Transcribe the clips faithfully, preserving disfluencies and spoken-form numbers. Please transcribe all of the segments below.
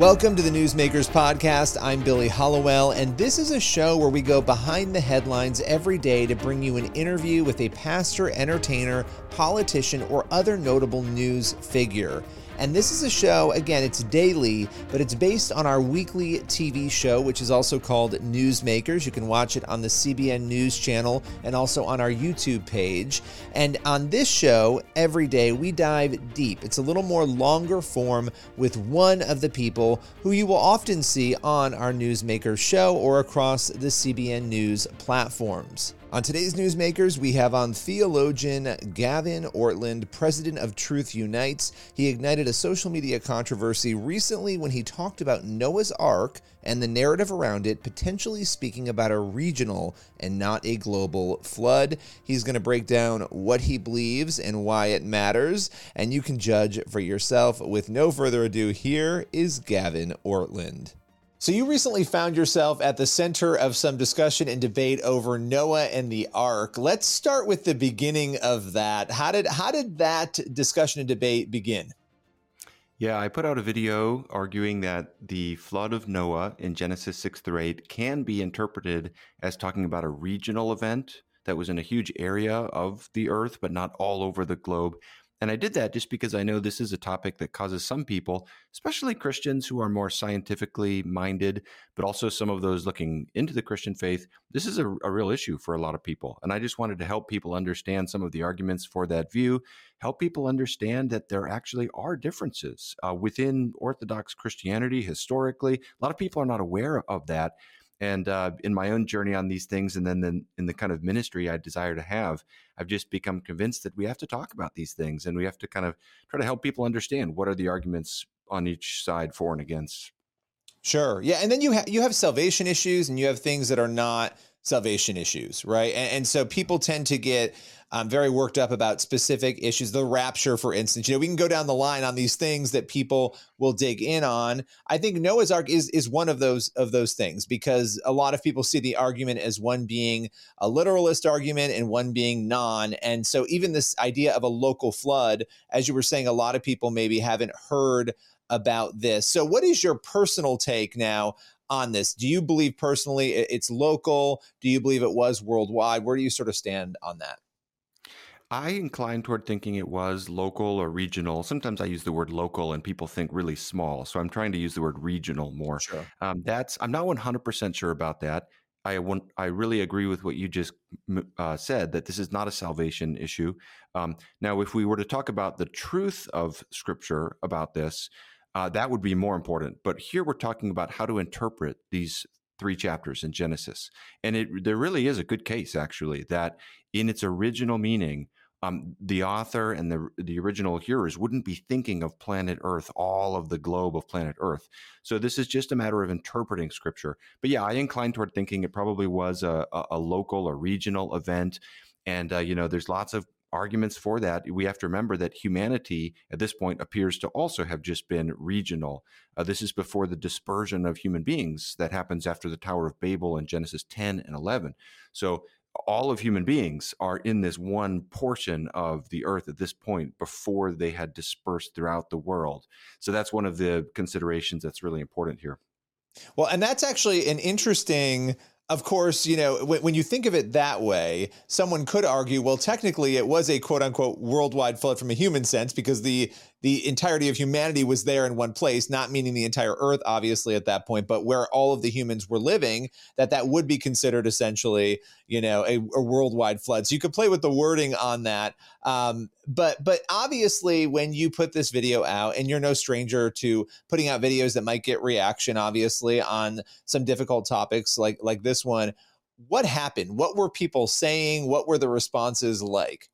Welcome to the Newsmakers Podcast. I'm Billy Hollowell, and this is a show where we go behind the headlines every day to bring you an interview with a pastor, entertainer, politician, or other notable news figure. And this is a show, again, it's daily, but it's based on our weekly T V show, which is also called Newsmakers. You can watch it on the C B N News channel and also on our YouTube page. And on this show, every day, we dive deep. It's a little more longer form with one of the people who you will often see on our Newsmakers show or across the C B N News platforms. On today's Newsmakers, we have on theologian Gavin Ortlund, president of Truth Unites. He ignited a social media controversy recently when he talked about Noah's Ark and the narrative around it, potentially speaking about a regional and not a global flood. He's going to break down what he believes and why it matters, and you can judge for yourself. With no further ado, here is Gavin Ortlund. So you recently found yourself at the center of some discussion and debate over Noah and the Ark. Let's start with the beginning of that. How did how did that discussion and debate begin? Yeah, I put out a video arguing that the flood of Noah in Genesis six through eight can be interpreted as talking about a regional event that was in a huge area of the earth, but not all over the globe. And I did that just because I know this is a topic that causes some people, especially Christians who are more scientifically minded, but also some of those looking into the Christian faith, this is a, a real issue for a lot of people. And I just wanted to help people understand some of the arguments for that view, help people understand that there actually are differences uh, within Orthodox Christianity historically. A lot of people are not aware of that. And uh, in my own journey on these things, and then the, in the kind of ministry I desire to have, I've just become convinced that we have to talk about these things, and we have to kind of try to help people understand what are the arguments on each side for and against. Sure. Yeah. And then you, ha- you have salvation issues, and you have things that are not salvation issues, right? And, and so people tend to get um, very worked up about specific issues, the rapture, for instance. You know, we can go down the line on these things that people will dig in on. I think Noah's Ark is is one of those of those things, because a lot of people see the argument as one being a literalist argument and one being non. And so even this idea of a local flood, as you were saying, a lot of people maybe haven't heard about this. So what is your personal take now on this? Do you believe personally it's local? Do you believe it was worldwide? Where do you sort of stand on that? I incline toward thinking it was local or regional. Sometimes I use the word local and people think really small. So I'm trying to use the word regional more. Sure. Um, that's I'm not one hundred percent sure about that. I want, I really agree with what you just uh, said, that this is not a salvation issue. Um, now, if we were to talk about the truth of Scripture about this, Uh, that would be more important. But here we're talking about how to interpret these three chapters in Genesis. And it there really is a good case, actually, that in its original meaning, um, the author and the, the original hearers wouldn't be thinking of planet Earth, all of the globe of planet Earth. So this is just a matter of interpreting Scripture. But yeah, I incline toward thinking it probably was a, a, a local or regional event. And, uh, you know, there's lots of arguments for that. We have to remember that humanity at this point appears to also have just been regional. Uh, this is before the dispersion of human beings that happens after the Tower of Babel in Genesis ten and eleven. So all of human beings are in this one portion of the earth at this point before they had dispersed throughout the world. So that's one of the considerations that's really important here. Well, and that's actually an interesting Of course, you know, when, when you think of it that way, someone could argue, well, technically it was a quote unquote worldwide flood from a human sense, because the the entirety of humanity was there in one place, not meaning the entire earth, obviously, at that point, but where all of the humans were living, that that would be considered essentially, you know, a, a worldwide flood. So you could play with the wording on that. Um, but but obviously, when you put this video out, and you're no stranger to putting out videos that might get reaction, obviously, on some difficult topics like like this one, what happened? What were people saying? What were the responses like?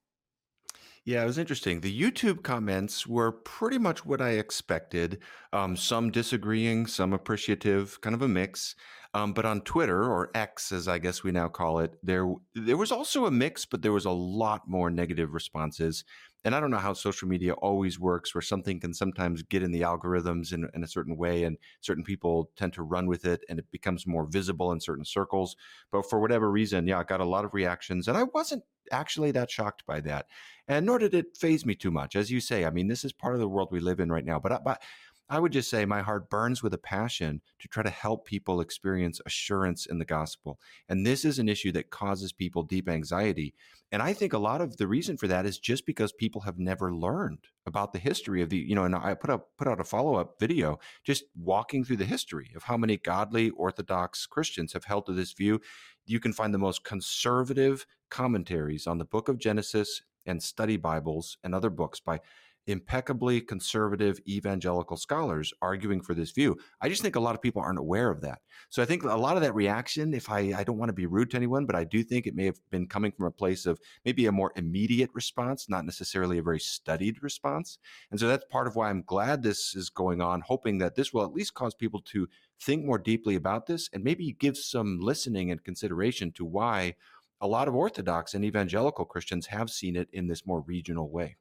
Yeah, it was interesting. The YouTube comments were pretty much what I expected. Um, some disagreeing, some appreciative, kind of a mix. Um, but on Twitter, or X, as I guess we now call it, there there was also a mix, but there was a lot more negative responses. And I don't know how social media always works, where something can sometimes get in the algorithms in, in a certain way, and certain people tend to run with it, and it becomes more visible in certain circles. But for whatever reason, yeah, I got a lot of reactions, and I wasn't actually that shocked by that. And nor did it faze me too much. As you say, I mean, this is part of the world we live in right now. But I, but I would just say my heart burns with a passion to try to help people experience assurance in the gospel. And this is an issue that causes people deep anxiety. And I think a lot of the reason for that is just because people have never learned about the history of the, you know, and I put up, put out a follow-up video just walking through the history of how many godly Orthodox Christians have held to this view. You can find the most conservative commentaries on the book of Genesis and study Bibles and other books by impeccably conservative evangelical scholars arguing for this view. I just think a lot of people aren't aware of that. So I think a lot of that reaction, if I, I don't want to be rude to anyone, but I do think it may have been coming from a place of maybe a more immediate response, not necessarily a very studied response. And so that's part of why I'm glad this is going on, hoping that this will at least cause people to think more deeply about this and maybe give some listening and consideration to why a lot of Orthodox and evangelical Christians have seen it in this more regional way.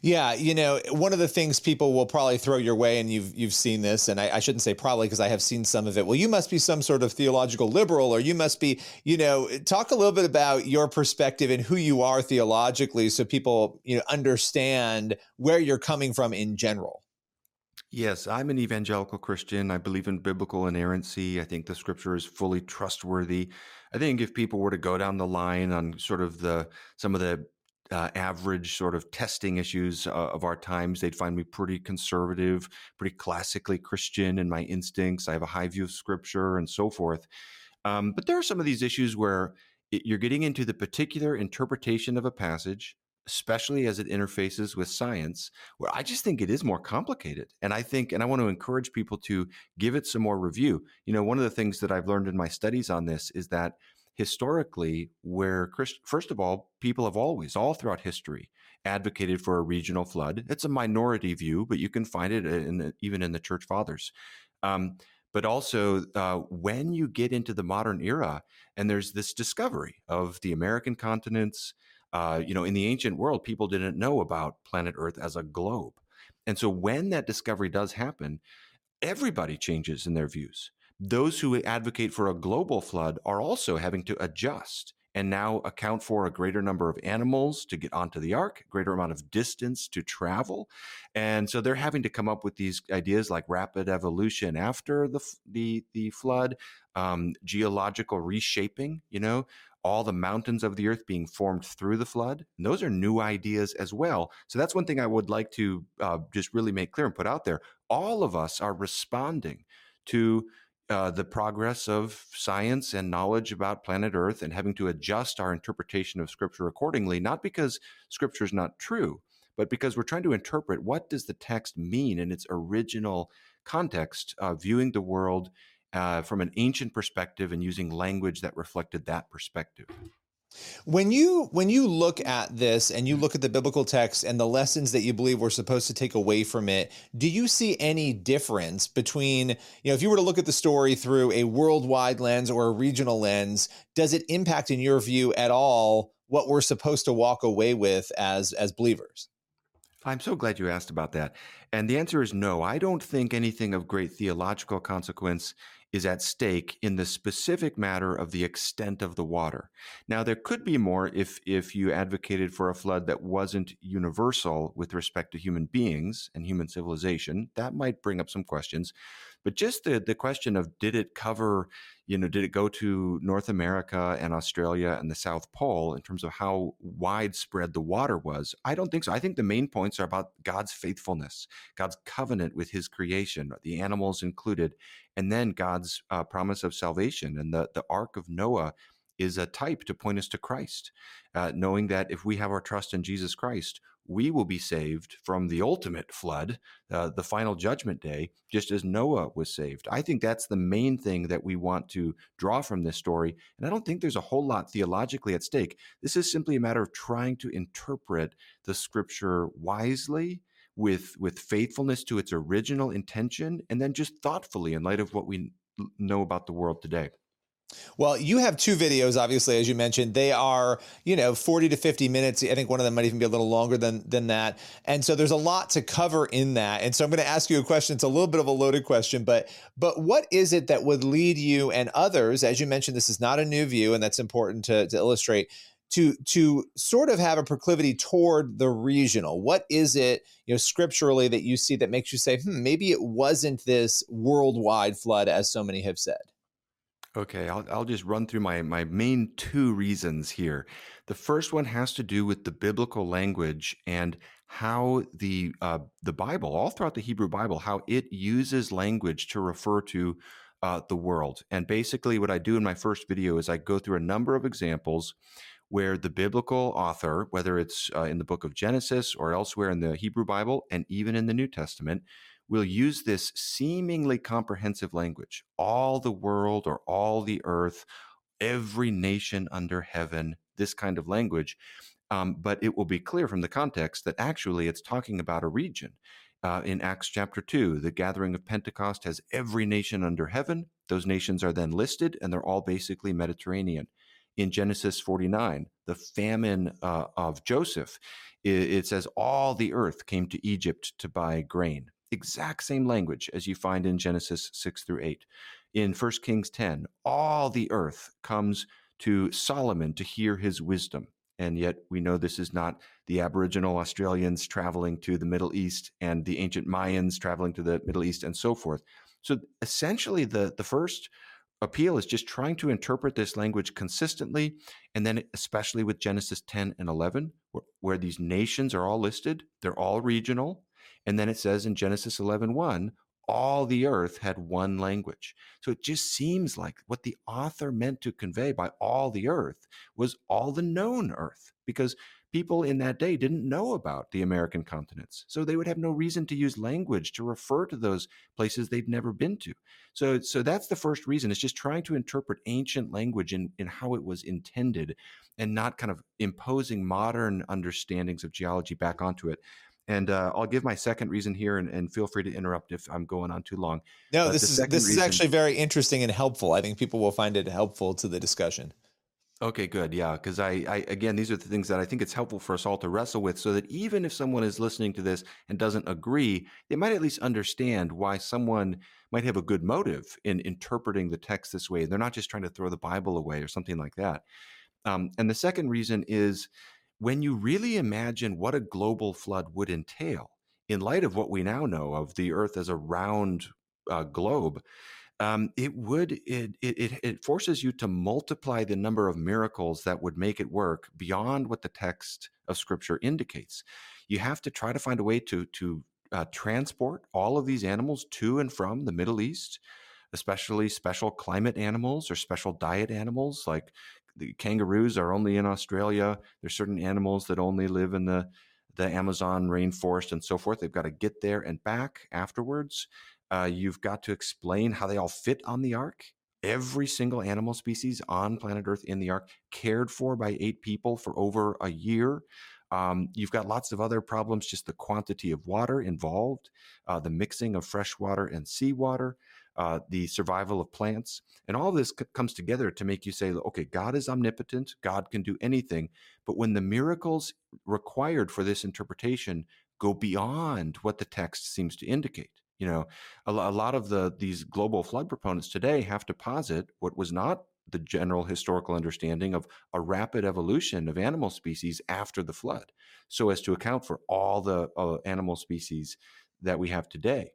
Yeah, you know, one of the things people will probably throw your way, and you've you've seen this, and I, I shouldn't say probably because I have seen some of it. Well, you must be some sort of theological liberal, or you must be, you know, talk a little bit about your perspective and who you are theologically so people, you know, understand where you're coming from in general. Yes, I'm an evangelical Christian. I believe in biblical inerrancy. I think the scripture is fully trustworthy. I think if people were to go down the line on sort of the some of the Uh, average sort of testing issues uh, of our times, they'd find me pretty conservative, pretty classically Christian in my instincts. I have a high view of scripture and so forth. Um, but there are some of these issues where it, you're getting into the particular interpretation of a passage, especially as it interfaces with science, where I just think it is more complicated. And I think, and I want to encourage people to give it some more review. You know, one of the things that I've learned in my studies on this is that historically, where, Christ- first of all, people have always, all throughout history, advocated for a regional flood. It's a minority view, but you can find it in the, even in the Church Fathers. Um, but also, uh, when you get into the modern era, and there's this discovery of the American continents, uh, you know, in the ancient world, people didn't know about planet Earth as a globe. And so when that discovery does happen, everybody changes in their views. Those who advocate for a global flood are also having to adjust and now account for a greater number of animals to get onto the ark, greater amount of distance to travel. And so they're having to come up with these ideas like rapid evolution after the the, the flood, um, geological reshaping, you know, all the mountains of the earth being formed through the flood. And those are new ideas as well. So that's one thing I would like to uh, just really make clear and put out there. All of us are responding to Uh, the progress of science and knowledge about planet Earth and having to adjust our interpretation of Scripture accordingly, not because Scripture is not true, but because we're trying to interpret what does the text mean in its original context, uh, viewing the world uh, from an ancient perspective and using language that reflected that perspective. When you when you look at this and you look at the biblical text and the lessons that you believe we're supposed to take away from it, do you see any difference between, you know, if you were to look at the story through a worldwide lens or a regional lens, does it impact in your view at all what we're supposed to walk away with as as believers? I'm so glad you asked about that. And the answer is no. I don't think anything of great theological consequence is at stake in the specific matter of the extent of the water. Now, there could be more if if you advocated for a flood that wasn't universal with respect to human beings and human civilization. That might bring up some questions. But just the, the question of did it cover, you know, did it go to North America and Australia and the South Pole in terms of how widespread the water was? I don't think so. I think the main points are about God's faithfulness, God's covenant with his creation, the animals included, and then God's uh, promise of salvation. And the, the Ark of Noah is a type to point us to Christ, uh, knowing that if we have our trust in Jesus Christ, we will be saved from the ultimate flood, uh, the final judgment day, just as Noah was saved. I think that's the main thing that we want to draw from this story. And I don't think there's a whole lot theologically at stake. This is simply a matter of trying to interpret the scripture wisely, with with faithfulness to its original intention, and then just thoughtfully in light of what we know about the world today. Well, you have two videos, obviously, as you mentioned. They are, you know, forty to fifty minutes. I think one of them might even be a little longer than than that. And so there's a lot to cover in that. And so I'm going to ask you a question. It's a little bit of a loaded question, but but what is it that would lead you and others, as you mentioned, this is not a new view, and that's important to, to illustrate, to to sort of have a proclivity toward the regional. What is it, you know, scripturally that you see that makes you say, hmm, maybe it wasn't this worldwide flood as so many have said? Okay, I'll I'll just run through my my main two reasons here. The first one has to do with the biblical language and how the uh, the Bible, all throughout the Hebrew Bible, how it uses language to refer to uh, the world. And basically, what I do in my first video is I go through a number of examples where the biblical author, whether it's uh, in the book of Genesis or elsewhere in the Hebrew Bible and even in the New Testament, will use this seemingly comprehensive language. All the world or all the earth, every nation under heaven, this kind of language. Um, but it will be clear from the context that actually it's talking about a region. Uh, in Acts chapter two, the gathering of Pentecost has every nation under heaven. Those nations are then listed, and they're all basically Mediterranean. In Genesis forty-nine, the famine uh, of Joseph, it, it says all the earth came to Egypt to buy grain. Exact same language as you find in Genesis six through eight. In First Kings ten, all the earth comes to Solomon to hear his wisdom. And yet we know this is not the Aboriginal Australians traveling to the Middle East and the ancient Mayans traveling to the Middle East and so forth. So essentially the, the first appeal is just trying to interpret this language consistently, and then especially with Genesis ten and eleven, where, where these nations are all listed, they're all regional. And then it says in Genesis eleven one, all the earth had one language. So it just seems like what the author meant to convey by all the earth was all the known earth, because people in that day didn't know about the American continents. So they would have no reason to use language to refer to those places they'd never been to. So, so that's the first reason. It's just trying to interpret ancient language in, in how it was intended and not kind of imposing modern understandings of geology back onto it. And uh, I'll give my second reason here, and, and feel free to interrupt if I'm going on too long. No, but this is this reason, is actually very interesting and helpful. I think people will find it helpful to the discussion. Okay, good. Yeah, because I, I, again, these are the things that I think it's helpful for us all to wrestle with, so that even if someone is listening to this and doesn't agree, they might at least understand why someone might have a good motive in interpreting the text this way. They're not just trying to throw the Bible away or something like that. Um, and the second reason is, when you really imagine what a global flood would entail, in light of what we now know of the Earth as a round uh, globe, um, it would it, it it forces you to multiply the number of miracles that would make it work beyond what the text of Scripture indicates. You have to try to find a way to to uh, transport all of these animals to and from the Middle East, especially special climate animals or special diet animals like. The kangaroos are only in Australia. There's certain animals that only live in the, the Amazon rainforest and so forth. They've got to get there and back afterwards. Uh, you've got to explain how they all fit on the ark. Every single animal species on planet Earth in the ark, cared for by eight people for over a year. Um, you've got lots of other problems, just the quantity of water involved, uh, the mixing of fresh water and seawater, uh, the survival of plants. And all of this c- comes together to make you say, okay, God is omnipotent. God can do anything. But when the miracles required for this interpretation go beyond what the text seems to indicate, you know, a, a lot of the these global flood proponents today have to posit what was not the general historical understanding of a rapid evolution of animal species after the flood, so as to account for all the uh, animal species that we have today.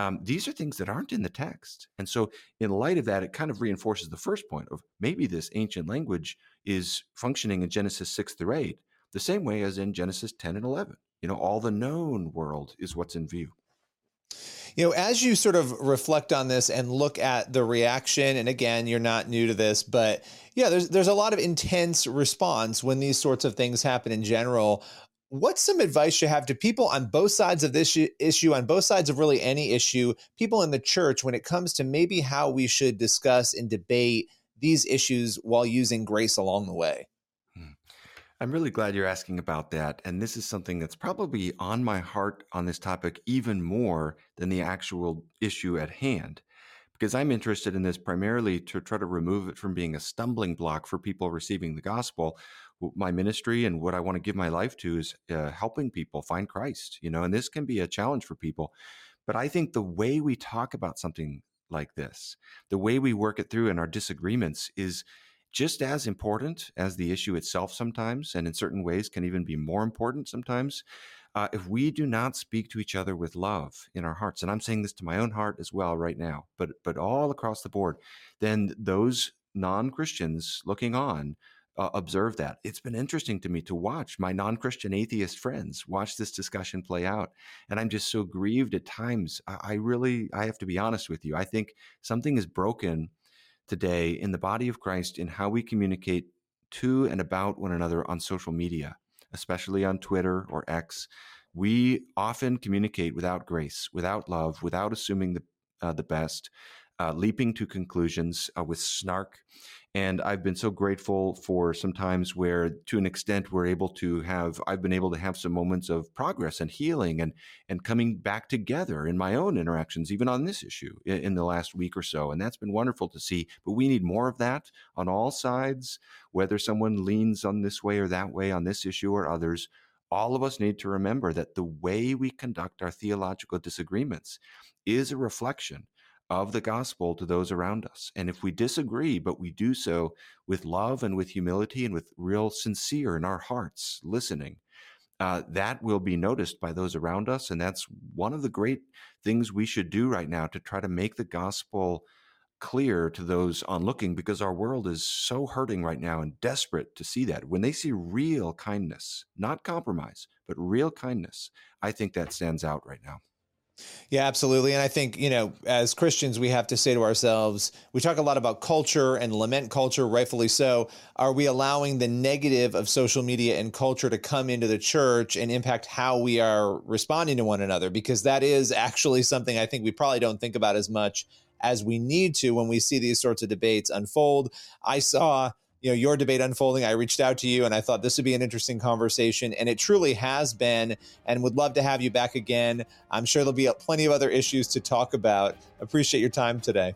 Um, these are things that aren't in the text. And so in light of that, it kind of reinforces the first point of maybe this ancient language is functioning in Genesis six through eight, the same way as in Genesis ten and eleven. You know, all the known world is what's in view. You know, as you sort of reflect on this and look at the reaction, and again, you're not new to this, but yeah, there's there's a lot of intense response when these sorts of things happen in general. What's some advice you have to people on both sides of this issue, on both sides of really any issue, people in the church, when it comes to maybe how we should discuss and debate these issues while using grace along the way? I'm really glad you're asking about that. And this is something that's probably on my heart on this topic even more than the actual issue at hand, because I'm interested in this primarily to try to remove it from being a stumbling block for people receiving the gospel. My ministry and what I want to give my life to is uh, helping people find Christ, you know, and this can be a challenge for people. But I think the way we talk about something like this, the way we work it through in our disagreements is just as important as the issue itself sometimes, and in certain ways can even be more important sometimes, uh, if we do not speak to each other with love in our hearts, and I'm saying this to my own heart as well right now, but but all across the board, then those non-Christians looking on uh, observe that. It's been interesting to me to watch my non-Christian atheist friends watch this discussion play out, and I'm just so grieved at times. I, I really, I have to be honest with you. I think something is broken today in the body of Christ in how we communicate to and about one another on social media, especially on Twitter or X. We often communicate without grace, without love, without assuming the uh, the best, uh, leaping to conclusions uh, with snark. And I've been so grateful for some times where, to an extent, we're able to have, I've been able to have some moments of progress and healing and and coming back together in my own interactions, even on this issue in, in the last week or so. And that's been wonderful to see. But we need more of that on all sides, whether someone leans on this way or that way on this issue or others. All of us need to remember that the way we conduct our theological disagreements is a reflection of the gospel to those around us. And if we disagree, but we do so with love and with humility and with real sincere in our hearts listening, uh, that will be noticed by those around us. And that's one of the great things we should do right now, to try to make the gospel clear to those on looking, because our world is so hurting right now and desperate to see that. When they see real kindness, not compromise, but real kindness, I think that stands out right now. Yeah, absolutely. And I think, you know, as Christians, we have to say to ourselves, we talk a lot about culture and lament culture, rightfully so. Are we allowing the negative of social media and culture to come into the church and impact how we are responding to one another? Because that is actually something I think we probably don't think about as much as we need to when we see these sorts of debates unfold. I saw, you know, your debate unfolding. I reached out to you and I thought this would be an interesting conversation, and it truly has been, and would love to have you back again. I'm sure there'll be plenty of other issues to talk about. Appreciate your time today.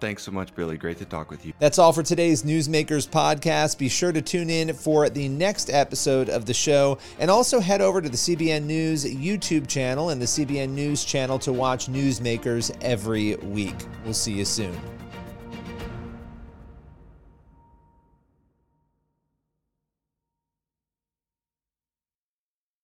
Thanks so much, Billy. Great to talk with you. That's all for today's Newsmakers podcast. Be sure to tune in for the next episode of the show, and also head over to the C B N News YouTube channel and the C B N News channel to watch Newsmakers every week. We'll see you soon.